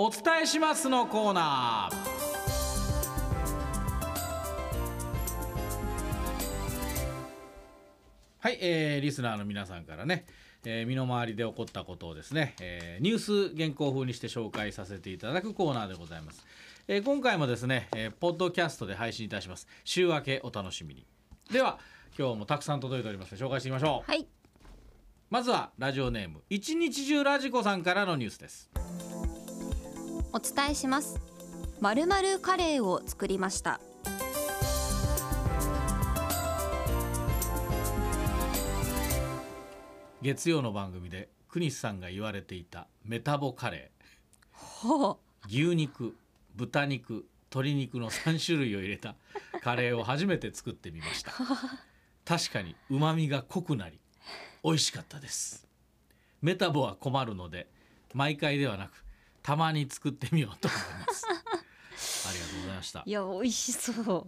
お伝えしますのコーナー。はい、リスナーの皆さんからね、身の回りで起こったことをですね、ニュース原稿風にして紹介させていただくコーナーでございます。今回もですね、ポッドキャストで配信いたします。週明けお楽しみに。では今日もたくさん届いておりますので紹介していきましょう。はい、まずはラジオネーム一日中ラジコさんからのニュースです。お伝えします。〇〇カレーを作りました。月曜の番組で国さんが言われていたメタボカレー。牛肉、豚肉、鶏肉の3種類を入れたカレーを初めて作ってみました。確かに旨味が濃くなり美味しかったです。メタボは困るので毎回ではなくたまに作ってみようと思います。ありがとうございました。いや美味しそう。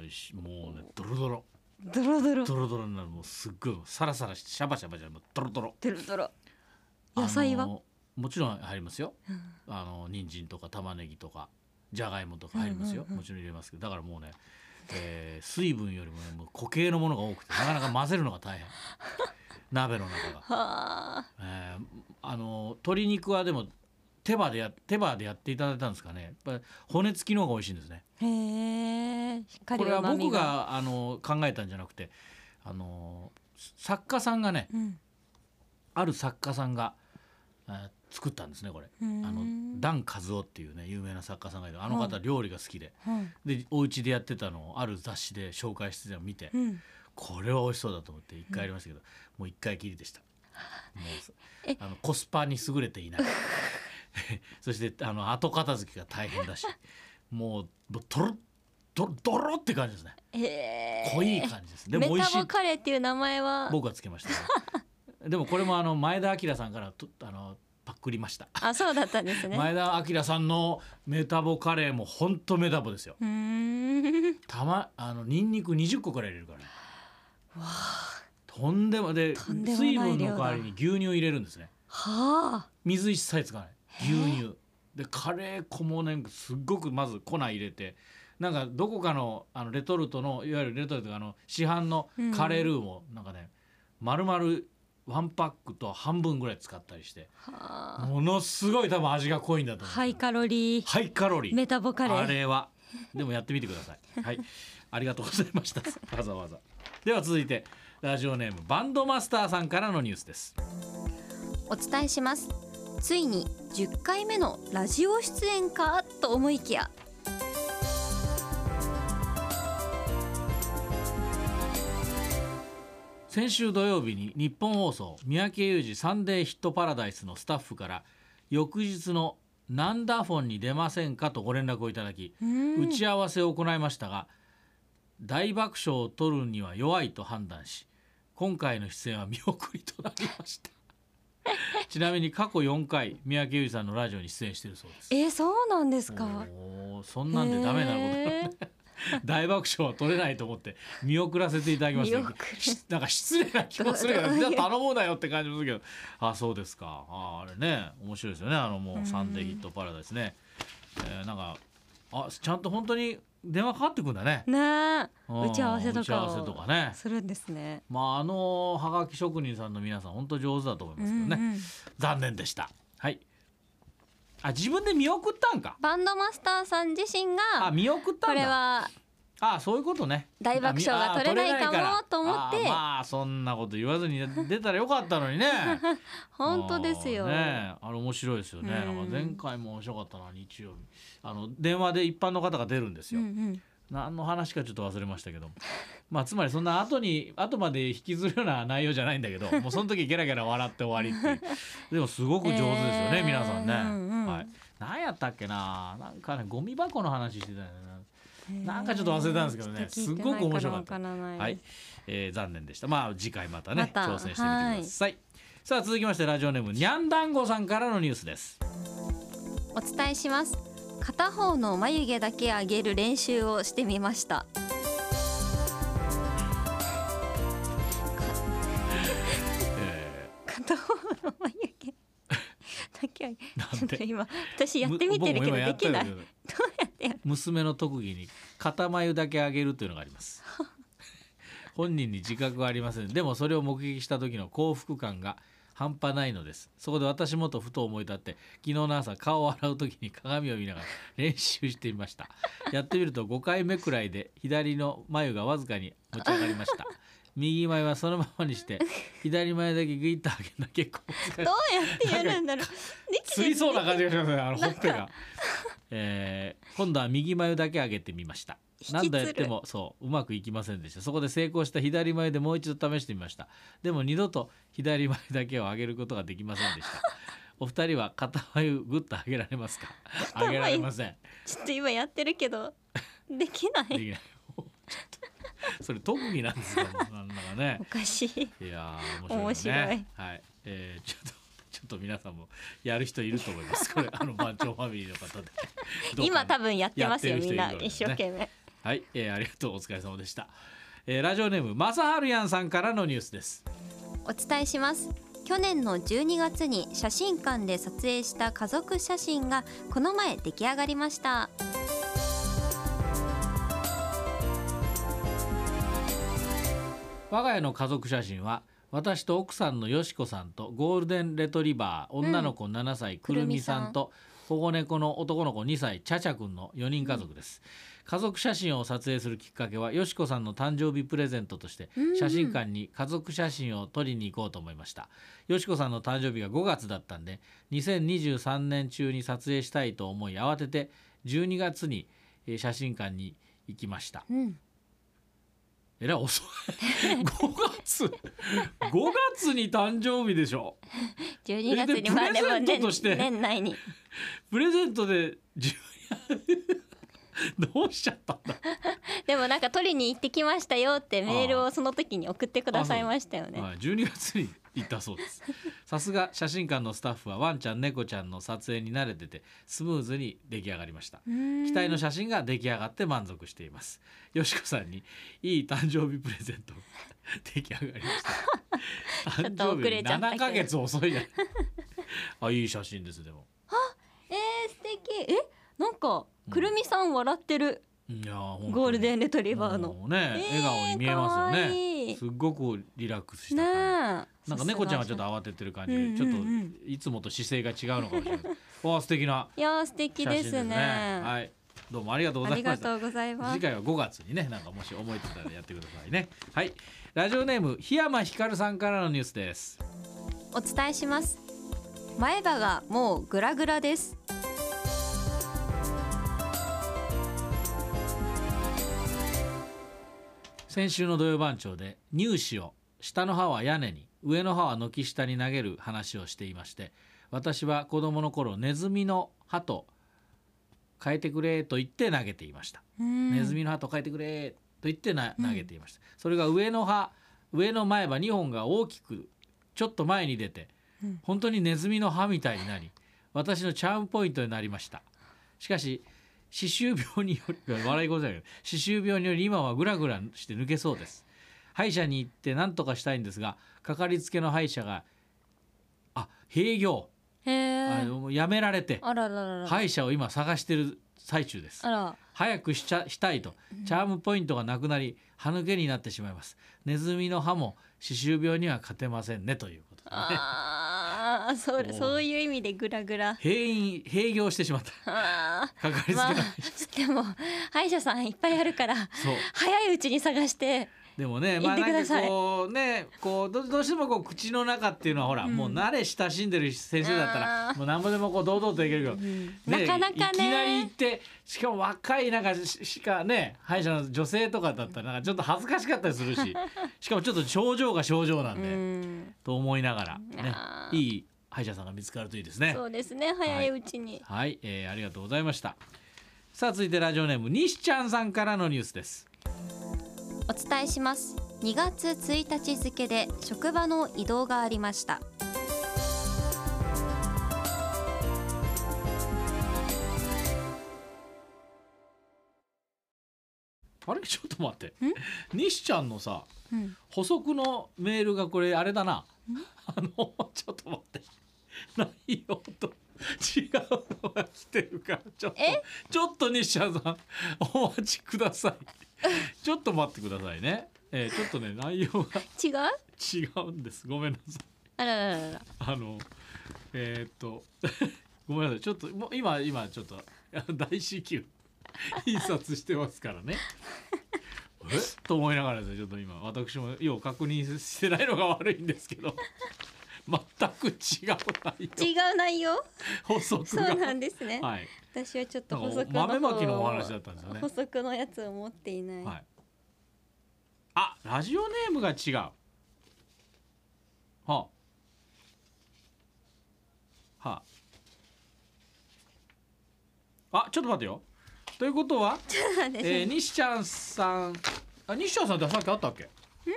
美味しい。もうね、ドロドロになる。もうすっごいサラサラしてシャバシャバじゃん。ドロドロ。野菜はもちろん入りますよ、うん、人参とか玉ねぎとかじゃがいもとか入りますよ、もちろん入れますけど、だからもうね、水分よりもね、もう固形のものが多くてなかなか混ぜるのが大変。鍋の中が鶏肉はでも手羽でやっていただいたんですかね。やっぱ骨付きの方が美味しいんですね。へ、しっかりこれは僕が考えたんじゃなくて、作家さんがね、うん、ある作家さんが作ったんですねこれ。ダン・カズオっていうね有名な作家さんがいる。あの方料理が好きで、はい、でお家でやってたのをある雑誌で紹介してたのを見て、うん、これは美味しそうだと思って一回やりましたけど、もう一回きりでした。もうコスパに優れていない。そして後片付けが大変だし、もうドロって感じですね、濃い感じです。でも美味しい。メタボカレーっていう名前は僕がつけました、ね、でもこれも前田明さんからパクりました。あ、そうだったんですね。前田明さんのメタボカレーも本当メタボですよ。うーん、ニンニク20個くらい入れるからね。わあ、とんでもない。水分の代わりに牛乳入れるんですね。はあ。水一切使わない牛乳で、カレー粉もね、すっごくまず粉入れて、なんかどこかのレトルトの、いわゆるレトルトの市販のカレールーもなんかね、丸々ワンパックと半分ぐらい使ったりして、ものすごい多分味が濃いんだと思う。ハイカロリーメタボカレー。あれはでもやってみてください。はい、ありがとうございました。わざわざ。では続いてラジオネームバンドマスターさんからのニュースです。お伝えします。ついに10回目のラジオ出演かと思いきや、先週土曜日に日本放送三宅裕司サンデーヒットパラダイスのスタッフから翌日のなんだフォンに出ませんかとご連絡をいただき、打ち合わせを行いましたが、大爆笑を取るには弱いと判断し、今回の出演は見送りとなりました。ちなみに過去4回三宅裕司さんのラジオに出演しているそうです。そうなんですか。そんなんでダメなこと。大爆笑は取れないと思って見送らせていただきました。なんか失礼な気もするから、みんな頼もうだよって感じもするけど。あ、そうですか。あれね、面白いですよね。もうサンデーヒットパラダイスね、なんかちゃんと本当に電話かかってくるんだね。打ち合わせとかね、するんですね。まあはがき職人さんの皆さん本当上手だと思いますけどね、残念でした。はい。あ、自分で見送ったんか。バンドマスターさん自身が。あ、見送ったんだ。これは。あ、そういうことね。大爆笑が取れないかもと思って。まあそんなこと言わずに出たらよかったのにね。本当ですよ。ね、面白いですよね。なんか前回も面白かったな。日曜日電話で一般の方が出るんですよ。何の話かちょっと忘れましたけど、まあつまりそんな後まで引きずるような内容じゃないんだけど、もうその時ゲラゲラ笑って終わりっていう。でもすごく上手ですよね、皆さんね。はい。何やったっけな、なんかねゴミ箱の話してたよね。なんかちょっと忘れたんですけどね、すごく面白かった。はい、残念でした。まあ次回またね、挑戦してみてください。さあ続きましてラジオネームにゃんだんごさんからのニュースです。お伝えします。片方の眉毛だけ上げる練習をしてみました。片方の眉毛だけ上げ。今私やってみてるけどできない。どうやってやる？娘の特技に肩眉だけ上げるというのがあります本人に自覚はありません。でもそれを目撃した時の幸福感が半端ないのです。そこで私もとふと思い立って、昨日の朝顔を洗う時に鏡を見ながら練習してみましたやってみると5回目くらいで左の眉がわずかに持ち上がりました右眉はそのままにして左眉だけグイッと上げるのは結構難しい。どうやってやるんだろうつりそうな感じがしますね、あのほっぺが今度は右眉だけ上げてみました。何度やってもそううまくいきませんでした。そこで成功した左眉でもう一度試してみました。でも二度と左眉だけを上げることができませんでしたお二人は片眉グッと上げられますか？上げられません。ちょっと今やってるけどできないできないそれ特技なんですよなんだかね、おかしい。いや面白いよね。はい、ちょっと皆さんもやる人いると思いますこれ番長ファミリーの方で今多分やってますよ、みんな一生懸命。はい、ありがとう、お疲れ様でした。ラジオネームまさはるやんさんからのニュースです。お伝えします。去年の12月に写真館で撮影した家族写真がこの前出来上がりました。我が家の家族写真は私と奥さんのよしこさんとゴールデンレトリバー女の子7歳、くるみさんと保護猫の男の子2歳ちゃちゃくんの4人家族です、家族写真を撮影するきっかけはよしこさんの誕生日プレゼントとして写真館に家族写真を撮りに行こうと思いました、よしこさんの誕生日が5月だったんで2023年中に撮影したいと思い慌てて12月に写真館に行きました、えらい遅い5月に誕生日でしょ12月に、まあでも年内にプレゼントでどうしちゃったんだでもなんか取りに行ってきましたよってメールをその時に送ってくださいましたよね。はい、12月に行ったそうです。さすが写真館のスタッフはワンちゃん猫ちゃんの撮影に慣れててスムーズに出来上がりました。期待の写真が出来上がって満足しています。よしこさんにいい誕生日プレゼント出来上がりました誕生日7ヶ月遅いじゃんあ、いい写真です。でも素敵。なんかくるみさん笑ってる、いやゴールデンレトリバーの、ね、笑顔に見えますよね。いい、すっごくリラックスした感じ。なんか猫ちゃんはちょっと慌ててる感じで、ちょっといつもと姿勢が違うのかもしれない素敵な写真ですね。いや素敵ですね。はい、どうもありがとうございました。次回は5月にね、なんかもし思いついたらやってくださいねはい、ラジオネーム檜山光さんからのニュースです。お伝えします。前歯がもうグラグラです。先週の土曜番長で乳歯を下の歯は屋根に上の歯は軒下に投げる話をしていまして、私は子どもの頃ネズミの歯と変えてくれと言って投げていました。ネズミの歯と変えてくれと言って投げていました。それが上の前歯2本が大きくちょっと前に出て本当にネズミの歯みたいになり、私のチャームポイントになりました。しかし歯周病により歯周病により今はグラグラして抜けそうです。歯医者に行って何とかしたいんですが、かかりつけの歯医者が閉業やめられて、歯医者を今探してる最中です。早くしたいとチャームポイントがなくなり歯抜けになってしまいます。ネズミの歯も歯周病には勝てませんね、ということですね。そういう意味でグラグラ閉業してしまったかかりつけない、でも歯医者さんいっぱいあるから早いうちに探してでもね、行ってください。どうしても口の中っていうのはほら、もう慣れ親しんでる先生だったらもう何ぼでも堂々といけるけど、なかなかね、いきなり行ってしかも若い歯医者の女性とかだったらなんかちょっと恥ずかしかったりするし、しかもちょっと症状なんで、と思いながらね、いい歯医者さんが見つかるといいですね。そうですね、早いうちに。はい、ありがとうございました。さあ続いてラジオネーム西ちゃんさんからのニュースです。お伝えします。2月1日付で職場の移動がありました。あれちょっと待って、西ちゃんのさ、補足のメールがこれあれだなちょっと待って内容と違うのが来てるからちょっと西田さんお待ちくださいちょっと待ってくださいね、ちょっとね内容が違うんです。ごめんなさい。あららららごめんなさい。ちょっともう今ちょっと大至急印刷してますからねと思いながらですね、ちょっと今私もよう確認してないのが悪いんですけど全く違う内容補足がそうなんですね、はい、私はちょっと補足の豆まきのお話だったんですよね。補足のやつを持っていない、はい、あ、ラジオネームが違う。はあ、はあ、あ、ちょっと待てよ。ということは西ちゃんさん、あ、西ちゃんさんってさっきあったっけ？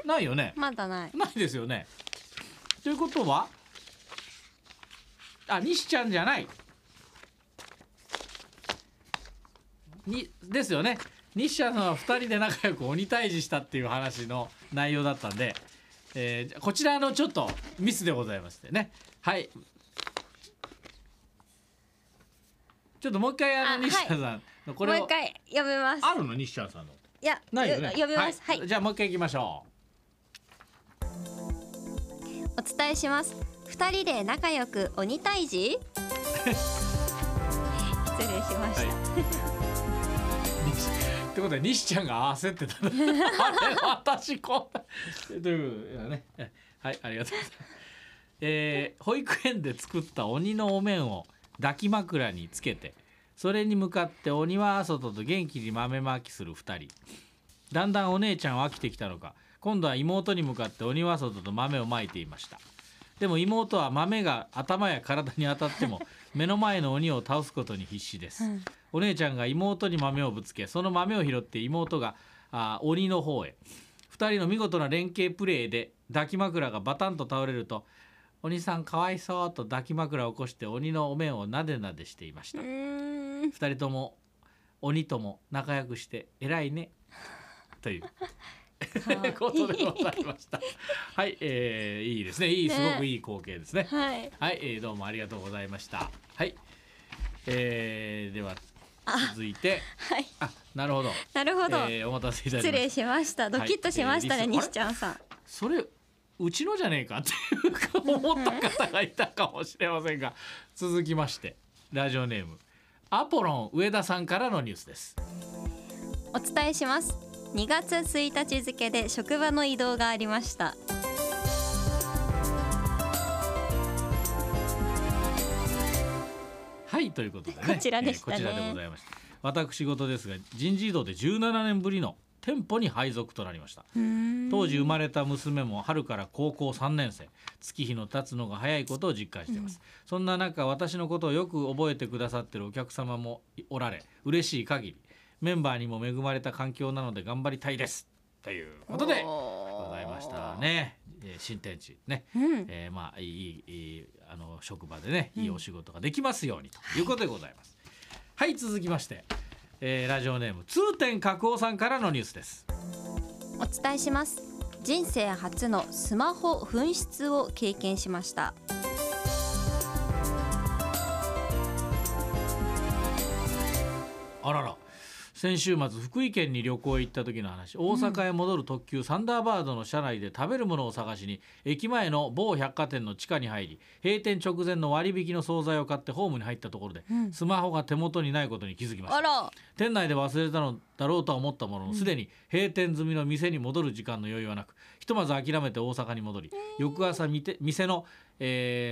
ないよね。まだないですよね。ということは、あ、西ちゃんじゃないにですよね。西ちゃんさんは2人で仲良く鬼退治したっていう話の内容だったんで、こちらのちょっとミスでございましてね。はい、ちょっともう一回西ちゃんさんのこれを、もう一回読みます。あるの西ちゃんさんの？いや、ないよね。読みます、はいはい、じゃあもう一回いきましょう。お伝えします。2人で仲良く鬼退治失礼しました、はい、ってことは西ちゃんが焦ってたあれ私こうということでね、はい、ありがとうございます。保育園で作った鬼のお面を抱き枕につけて、それに向かって鬼は外と元気に豆まきする2人。だんだんお姉ちゃんは飽きてきたのか、今度は妹に向かって鬼は外と豆をまいていました。でも妹は豆が頭や体に当たっても目の前の鬼を倒すことに必死です、うん、お姉ちゃんが妹に豆をぶつけ、その豆を拾って妹が鬼の方へ。2人の見事な連携プレーで抱き枕がバタンと倒れると、鬼さんかわいそうと抱き枕を起こして鬼のお面をなでなでしていました。2人とも鬼とも仲良くして偉いねということでございましたはい、いいですね。すごくいい光景ですね。はい、はい、どうもありがとうございました。はい、では続いて、はい、あ、なるほど、お待たせいたしました。失礼しました。ドキッとしましたね、西ちゃんさん。それうちのじゃねえかっていうか思った方がいたかもしれませんが、続きましてラジオネームアポロン上田さんからのニュースです。お伝えします。2月1日付で職場の移動がありました。はい、ということでね、こちらでしたね、こちらでございました。私事ですが、人事異動で17年ぶりの店舗に配属となりました。当時生まれた娘も春から高校3年生、月日の経つのが早いことを実感しています、うん、そんな中、私のことをよく覚えてくださっているお客様もおられ嬉しい限り、メンバーにも恵まれた環境なので頑張りたいですということでございましたね。新天地ね、うん、まあ、いい職場でね、いいお仕事ができますようにということでございます、うん、はい、続きましてラジオネーム通天閣王さんからのニュースです。お伝えします。人生初のスマホ紛失を経験しました。あらら、先週末福井県に旅行へ行った時の話。大阪へ戻る特急、サンダーバードの車内で食べるものを探しに駅前の某百貨店の地下に入り、閉店直前の割引の惣菜を買ってホームに入ったところで、スマホが手元にないことに気づきました、うん、店内で忘れたのだろうとは思ったものの、すでに閉店済みの店に戻る時間の余裕はなく、ひとまず諦めて大阪に戻り、翌朝店の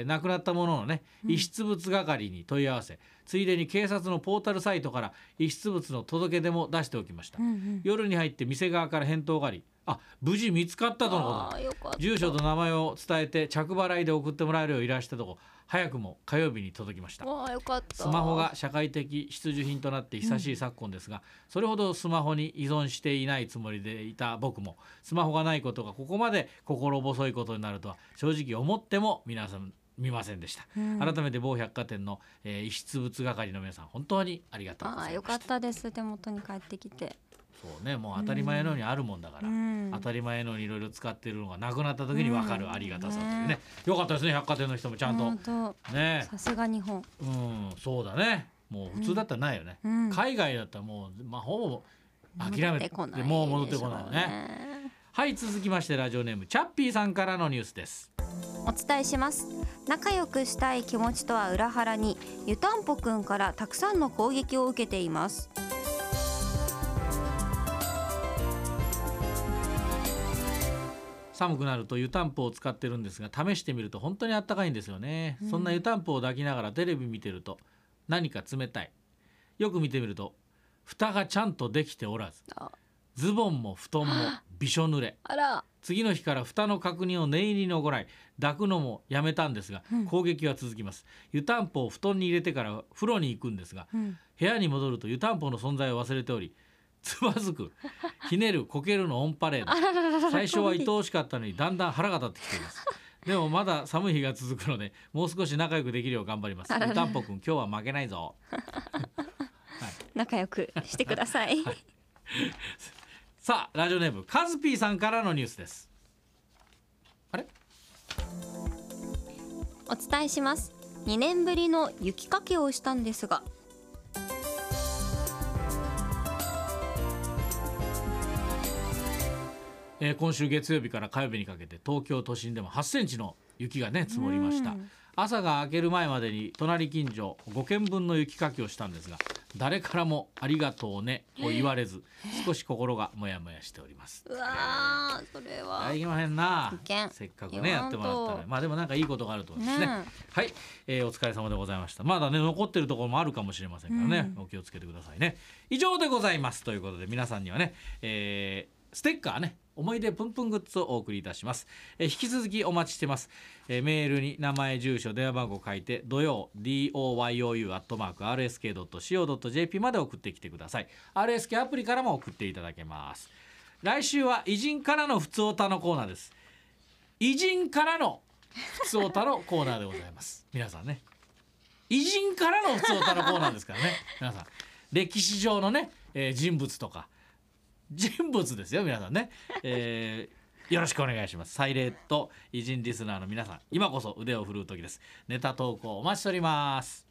なくなったもののね、遺失物係に問い合わせ、ついでに警察のポータルサイトから遺失物の届け出も出しておきました、うんうん、夜に入って店側から返答があり、あ、無事見つかったとのこと。住所と名前を伝えて着払いで送ってもらえるよう依頼したとこ、早くも火曜日に届きました。わあ、よかった。スマホが社会的必需品となって久しい昨今ですが、うん、それほどスマホに依存していないつもりでいた僕も、スマホがないことがここまで心細いことになるとは正直思っても皆さん見ませんでした、うん、改めて某百貨店の、遺失物係の皆さん、本当にありがとうございました。あ、よかったです。手元に帰ってきて。そうね、もう当たり前のようにあるもんだから、うん、当たり前のようにいろいろ使ってるのがなくなった時に分かるありがたさというね、うん、よかったですね、百貨店の人もちゃんとね、さすが日本、うん、そうだね、もう普通だったらないよね、うん、海外だったらもう、まあ、ほぼ諦めてもう戻ってこないよね。はい、続きましてラジオネームチャッピーさんからのニュースです。お伝えします。仲良くしたい気持ちとは裏腹に湯たんぽくんからたくさんの攻撃を受けています。寒くなると湯たんぽを使ってるんですが、試してみると本当にあったかいんですよね、うん、そんな湯たんぽを抱きながらテレビ見てると何か冷たい、よく見てみると蓋がちゃんとできておらず、ズボンも布団もびしょ濡れ、あら、次の日から蓋の確認を念入りに行い、抱くのもやめたんですが、うん、攻撃は続きます。湯たんぽを布団に入れてから風呂に行くんですが、うん、部屋に戻ると湯たんぽの存在を忘れており、つばづく、ひねる、こけるのオンパレード。最初は愛おしかったのにだんだん腹が立ってきています。でもまだ寒い日が続くので、もう少し仲良くできるよう頑張ります。湯たんぽくん、今日は負けないぞ。はい、仲良くしてください。はい、さあ、ラジオネームカズピーさんからのニュースです。あれ？お伝えします。2年ぶりの雪かきをしたんですが。今週月曜日から火曜日にかけて東京都心でも8センチの雪がね積もりました。朝が明ける前までに隣近所5軒分の雪かきをしたんですが、誰からもありがとうねを言われず、少し心がモヤモヤしております。うわ、それはいけませんな。せっかくねやってもらったら、まあでもなんかいいことがあると思うんですね。はい、お疲れ様でございました。まだね残ってるところもあるかもしれませんからね、お気をつけてくださいね。以上でございます。ということで皆さんにはね、ステッカーね、思い出プンプングッズをお送りいたします。引き続きお待ちしてます。メールに名前住所電話番号書いて、土曜 doyou@rsk.co.jp まで送ってきてください。 RSK アプリからも送っていただけます。来週は偉人からのふつおたのコーナーです。偉人からのふつおたのコーナーでございます。皆さんね、偉人からのふつおたのコーナーですからね。皆さん歴史上のね、人物とか人物ですよ皆さんね、よろしくお願いします。サイレート偉人リスナーの皆さん、今こそ腕を振るう時です。ネタ投稿お待ちしております。